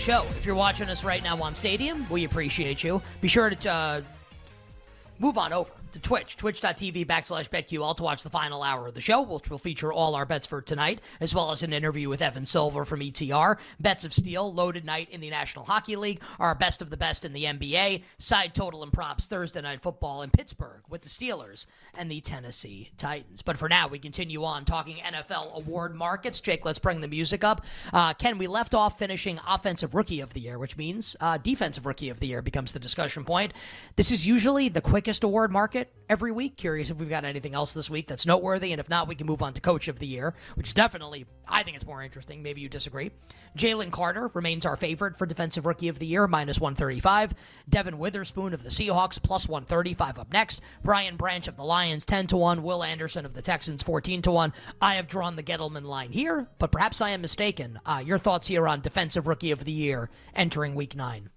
Show. If you're watching us right now on Stadium, we appreciate you. Be sure to move on over to Twitch, twitch.tv/BetQL to watch the final hour of the show, which will feature all our bets for tonight, as well as an interview with Evan Silver from ETR, Bets of Steel, Loaded Night in the National Hockey League, our best of the best in the NBA, side total and props Thursday Night Football in Pittsburgh with the Steelers and the Tennessee Titans. But for now, we continue on talking NFL award markets. Jake, let's bring the music up. Ken, we left off finishing Offensive Rookie of the Year, which means Defensive Rookie of the Year becomes the discussion point. This is usually the quickest award market every week. Curious if we've got anything else this week that's noteworthy, and if not, we can move on to Coach of the Year, which is definitely, I think it's more interesting. Maybe you disagree. Jalen Carter remains our favorite for Defensive Rookie of the Year, -135. Devin Witherspoon of the Seahawks, +135 up next. Brian Branch of the Lions, 10-1. Will Anderson of the Texans, 14-1. I have drawn the Gettleman line here, but perhaps I am mistaken. Your thoughts here on Defensive Rookie of the Year entering Week 9?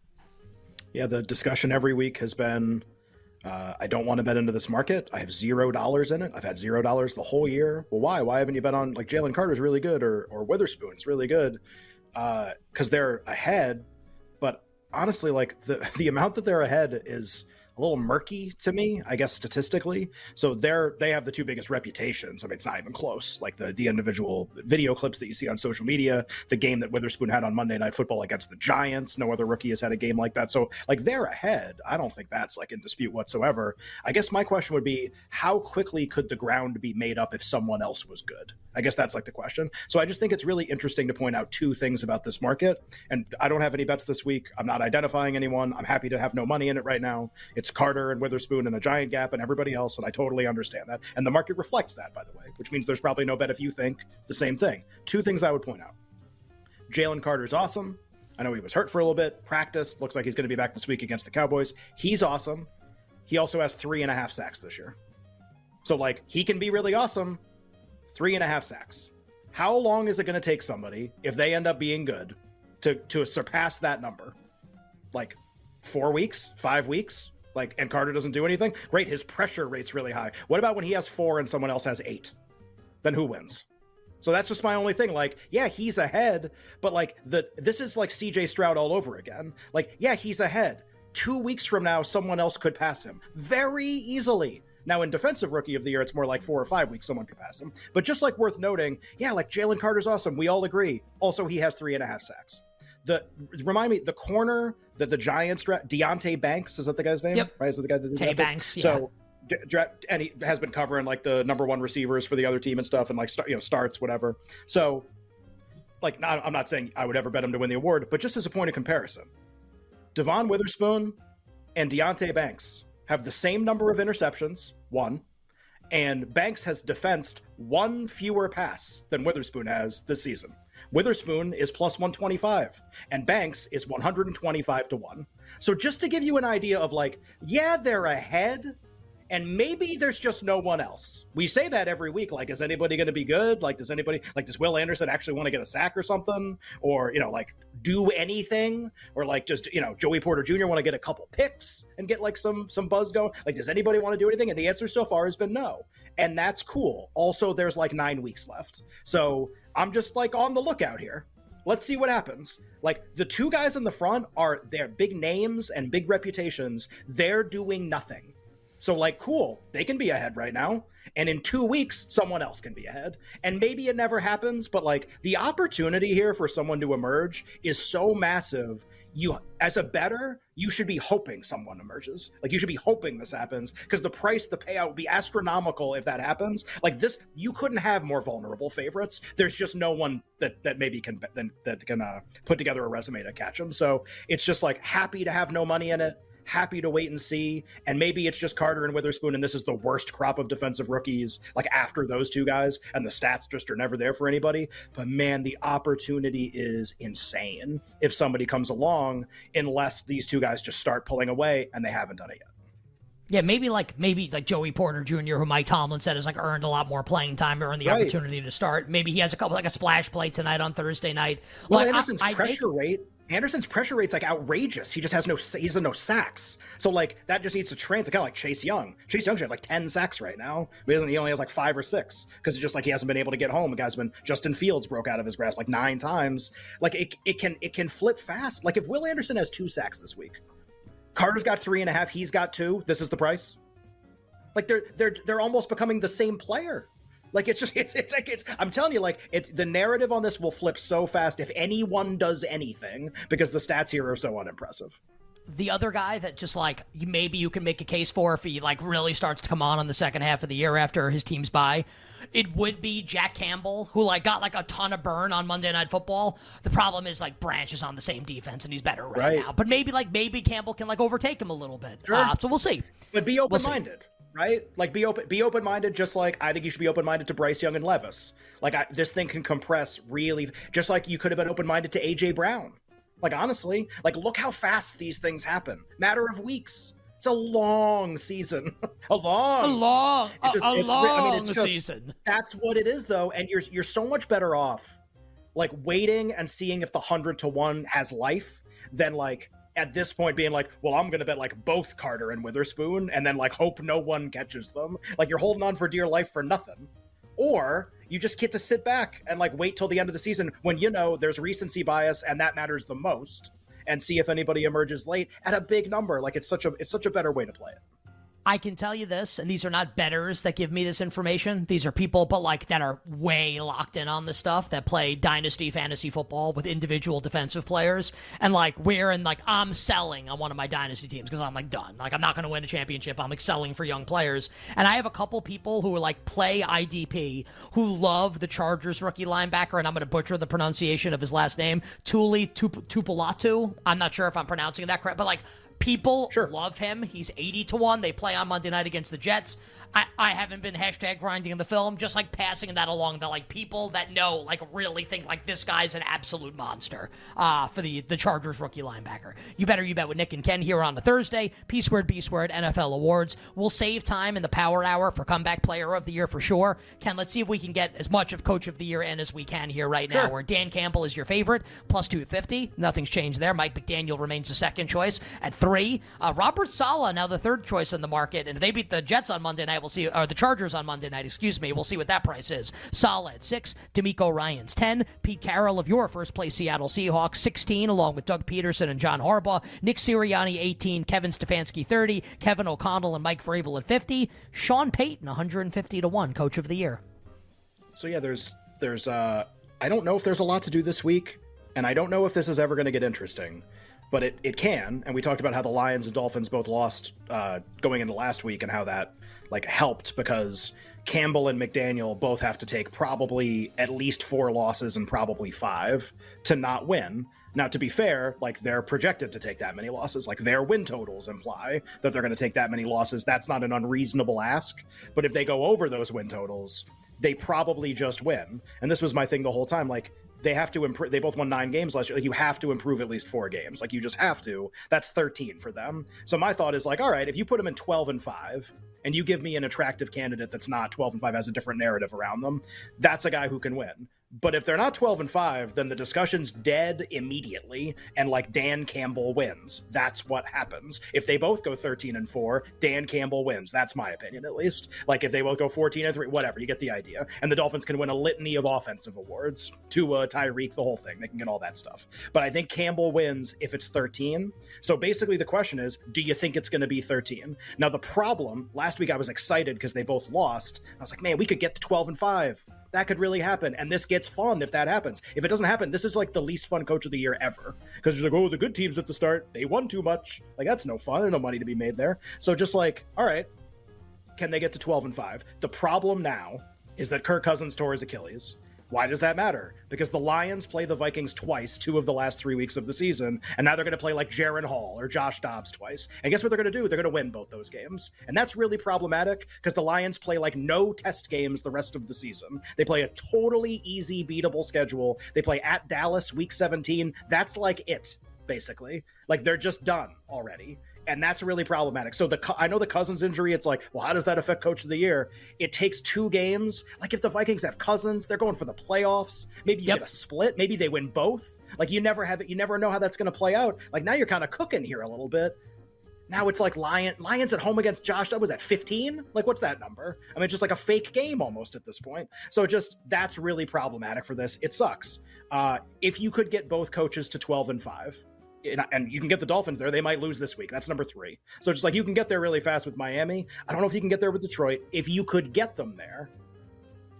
Yeah, the discussion every week has been I don't want to bet into this market. I have $0 in it. I've had $0 the whole year. Well, why? Why haven't you bet on, like, Jalen Carter's really good or Witherspoon's really good? Because they're ahead. But honestly, like, the amount that they're ahead is a little murky to me, I guess, statistically. So they have the two biggest reputations. I mean, it's not even close. Like the individual video clips that you see on social media, the game that Witherspoon had on Monday Night Football against the Giants, no other rookie has had a game like that. So, like, they're ahead. I don't think that's, like, in dispute whatsoever. I guess my question would be, how quickly could the ground be made up if someone else was good? I guess that's, like, the question. So I just think it's really interesting to point out two things about this market. And I don't have any bets this week. I'm not identifying anyone. I'm happy to have no money in it right now. It's Carter and Witherspoon and a giant gap and everybody else, and I totally understand that. And the market reflects that, by the way, which means there's probably no bet if you think the same thing. Two things I would point out. Jalen Carter's awesome. I know he was hurt for a little bit, practiced. Looks like he's going to be back this week against the Cowboys. He's awesome. He also has 3.5 sacks this year. So, like, he can be really awesome. 3.5 sacks. How long is it going to take somebody, if they end up being good, to surpass that number? Like 4 weeks, 5 weeks? Like, and Carter doesn't do anything? Great, his pressure rate's really high. What about when he has 4 and someone else has 8? Then who wins? So that's just my only thing. Like, yeah, he's ahead, but, like, this is like CJ Stroud all over again. Like, yeah, he's ahead. 2 weeks from now, someone else could pass him very easily. Now, in Defensive Rookie of the Year, it's more like 4 or 5 weeks someone could pass him. But just, like, worth noting, yeah, like, Jalen Carter's awesome. We all agree. Also, he has 3.5 sacks. Remind me, the corner that the Giants Deonte Banks, is that the guy's name? Yep. Right? Is that the guy that Tay Banks, yeah. So, and he has been covering, like, the number one receivers for the other team and stuff, and, like, starts, whatever. So, like, I'm not saying I would ever bet him to win the award, but just as a point of comparison, Devon Witherspoon and Deonte Banks have the same number of interceptions, 1, and Banks has defensed 1 fewer pass than Witherspoon has this season. Witherspoon is +125, and Banks is 125-1. So just to give you an idea of, like, yeah, they're ahead, And maybe there's just no one else. We say that every week. Like, is anybody going to be good? Like, does Will Anderson actually want to get a sack or something? Or, you know, like, do anything? Or, like, just, you know, Joey Porter Jr. want to get a couple picks and get, like, some buzz going? Like, does anybody want to do anything? And the answer so far has been no. And that's cool. Also, there's, like, 9 weeks left. So I'm just, like, on the lookout here. Let's see what happens. Like, the two guys in the front are their big names and big reputations. They're doing nothing. So, like, cool, they can be ahead right now. And in 2 weeks, someone else can be ahead. And maybe it never happens, but, like, the opportunity here for someone to emerge is so massive. You, as a bettor, you should be hoping someone emerges. Like, you should be hoping this happens, because the price, the payout would be astronomical if that happens. Like, this, you couldn't have more vulnerable favorites. There's just no one that maybe can put together a resume to catch them. So it's just, like, happy to have no money in it. Happy to wait and see. And maybe it's just Carter and Witherspoon, and this is the worst crop of defensive rookies, like, after those two guys, and the stats just are never there for anybody. But, man, the opportunity is insane if somebody comes along, unless these two guys just start pulling away, and they haven't done it yet. Yeah, maybe like Joey Porter Jr., who Mike Tomlin said has, like, earned a lot more playing time, earned the opportunity to start. Maybe he has a couple, like a splash play tonight on Thursday night. Well, like, Anderson's Anderson's pressure rate's, like, outrageous. He just has no sacks. So, like, that just needs to translate. Kind of like Chase Young. Chase Young should have, like, 10 sacks right now. But he only has, like, 5 or 6, because it's just, like, he hasn't been able to get home. The guy's been, Justin Fields broke out of his grasp, like, 9 times. Like, it can flip fast. Like, if Will Anderson has 2 sacks this week, Carter's got 3.5, he's got 2, this is the price. Like, they're almost becoming the same player. Like, it's I'm telling you, like, the narrative on this will flip so fast if anyone does anything, because the stats here are so unimpressive. The other guy that just, like, maybe you can make a case for, if he, like, really starts to come on the second half of the year after his team's bye, it would be Jack Campbell, who, like, got, like, a ton of burn on Monday Night Football. The problem is, like, Branch is on the same defense and he's better right now. But maybe Campbell can, like, overtake him a little bit. Sure. So we'll see. But be open-minded. Right? Like, be open-minded, just like I think you should be open-minded to Bryce Young and Levis. Like, this thing can compress really, just like you could have been open-minded to AJ Brown. Like, honestly, like, look how fast these things happen. Matter of weeks. It's a long season. Season. That's what it is, though. And you're so much better off, like, waiting and seeing if the 100-to-1 has life than, like, at this point being like, well, I'm going to bet, like, both Carter and Witherspoon, and then, like, hope no one catches them. Like, you're holding on for dear life for nothing. Or you just get to sit back and, like, wait till the end of the season when, you know, there's recency bias and that matters the most, and see if anybody emerges late at a big number. Like, it's such a better way to play it. I can tell you this, and these are not bettors that give me this information. These are people, but, like, that are way locked in on this stuff, that play dynasty fantasy football with individual defensive players. And, like, I'm selling on one of my dynasty teams because I'm, like, done. Like, I'm not going to win a championship. I'm, like, selling for young players. And I have a couple people who are, like, play IDP, who love the Chargers rookie linebacker, and I'm going to butcher the pronunciation of his last name, Tuli Tuipulotu. I'm not sure if I'm pronouncing that correct, but, like, people love him. He's 80-to-1. They play on Monday night against the Jets. I haven't been hashtag grinding in the film, just, like, passing that along to, like, people that know, like, really think, like, this guy's an absolute monster for the Chargers rookie linebacker. You better you bet with Nick and Ken here on a Thursday. Peace Word, Beast Word, NFL Awards. We'll save time in the power hour for comeback player of the year for sure. Ken, let's see if we can get as much of coach of the year in as we can here right now, where Dan Campbell is your favorite, plus 250. Nothing's changed there. Mike McDaniel remains the second choice at 3. Robert Saleh now the third choice in the market, and if they beat the Jets on Monday night, we'll see, or the Chargers on Monday night, excuse me, we'll see what that price is. Saleh at 6, DeMeco Ryan's 10, Pete Carroll of your first place Seattle Seahawks 16, along with Doug Peterson and John Harbaugh, Nick Sirianni 18, Kevin Stefanski 30, Kevin O'Connell and Mike Vrabel at 50, Sean Payton 150-1 coach of the year. So yeah, there's I don't know if there's a lot to do this week, and I don't know if this is ever going to get interesting. But it can, and we talked about how the Lions and Dolphins both lost going into last week, and how that, like, helped because Campbell and McDaniel both have to take probably at least 4 losses and probably 5 to not win. Now, to be fair, like, they're projected to take that many losses. Like, their win totals imply that they're going to take that many losses. That's not an unreasonable ask. But if they go over those win totals, they probably just win. And this was my thing the whole time, like, they have to improve. They both won 9 games last year. Like, you have to improve at least 4 games. Like, you just have to. That's 13 for them. So my thought is, like, all right, if you put them in 12-5, and you give me an attractive candidate that's not 12-5, has a different narrative around them, that's a guy who can win. But if they're not 12-5, then the discussion's dead immediately, and like Dan Campbell wins. That's what happens. If they both go 13-4, Dan Campbell wins. That's my opinion, at least. Like if they both go 14-3, whatever, you get the idea. And the Dolphins can win a litany of offensive awards. Tua, Tyreek, the whole thing. They can get all that stuff. But I think Campbell wins if it's 13. So basically the question is, do you think it's going to be 13? Now the problem, last week I was excited because they both lost. I was like, man, we could get to 12-5. That could really happen. And this gets fun if that happens. If it doesn't happen, this is like the least fun coach of the year ever. Because you're like, oh, the good teams at the start, they won too much. Like, that's no fun. There's no money to be made there. So just like, all right, can they get to 12-5? The problem now is that Kirk Cousins tore his Achilles. Why does that matter? Because the Lions play the Vikings twice, two of the last 3 weeks of the season, and now they're going to play like Jaron Hall or Josh Dobbs twice. And guess what they're going to do? They're going to win both those games. And that's really problematic because the Lions play like no test games the rest of the season. They play a totally easy, beatable schedule. They play at Dallas week 17. That's like it, basically. Like they're just done already. And that's really problematic. So I know the Cousins injury, it's like, well, how does that affect Coach of the Year? It takes two games. Like if the Vikings have Cousins, they're going for the playoffs. Maybe you get a split. Maybe they win both. Like you never know how that's going to play out. Like now you're kind of cooking here a little bit. Now it's like Lions at home against Josh. That was at 15. Like, what's that number? I mean, it's just like a fake game almost at this point. So just that's really problematic for this. It sucks. If you could get both coaches to 12-5. And you can get the Dolphins there. They might lose this week. That's number 3. So just like you can get there really fast with Miami. I don't know if you can get there with Detroit. If you could get them there,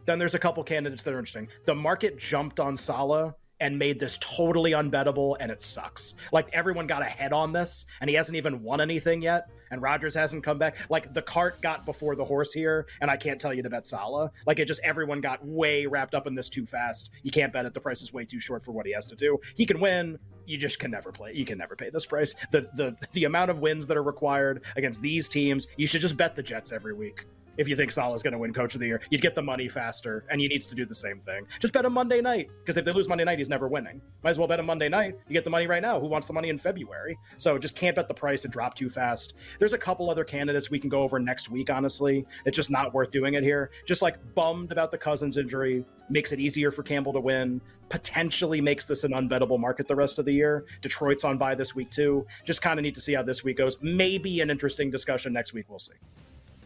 then there's a couple candidates that are interesting. The market jumped on Saleh and made this totally unbettable, and it sucks. Like everyone got ahead on this, and he hasn't even won anything yet. And Rodgers hasn't come back. Like the cart got before the horse here, and I can't tell you to bet Saleh. Like it just, everyone got way wrapped up in this too fast. You can't bet it. The price is way too short for what he has to do. He can win. You just can never play. You can never pay this price. The amount of wins that are required against these teams, you should just bet the Jets every week. If you think Saleh's going to win Coach of the Year, you'd get the money faster, and he needs to do the same thing. Just bet him Monday night, because if they lose Monday night, he's never winning. Might as well bet him Monday night. You get the money right now. Who wants the money in February? So just can't bet the price. It dropped too fast. There's a couple other candidates we can go over next week, honestly. It's just not worth doing it here. Just like bummed about the Cousins injury. Makes it easier for Campbell to win. Potentially makes this an unbettable market the rest of the year. Detroit's on bye this week, too. Just kind of need to see how this week goes. Maybe an interesting discussion next week. We'll see.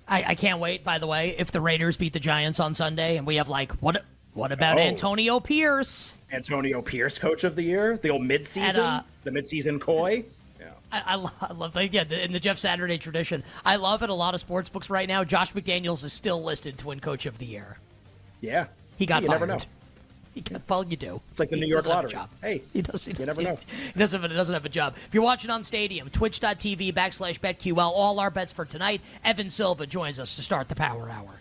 I can't wait, by the way, if the Raiders beat the Giants on Sunday and we have like, what about Antonio Pierce? Antonio Pierce, Coach of the Year? The old midseason? The midseason coy? Yeah. I love that. Yeah, in the Jeff Saturday tradition. I love it. A lot of sports books right now, Josh McDaniels is still listed to win Coach of the Year. Yeah. He got fired. You never know. Well, you do. It's like the New York lottery. Hey, he doesn't. You never know. He doesn't have a job. If you're watching on Stadium, twitch.tv/BetQL, all our bets for tonight. Evan Silva joins us to start the Power Hour.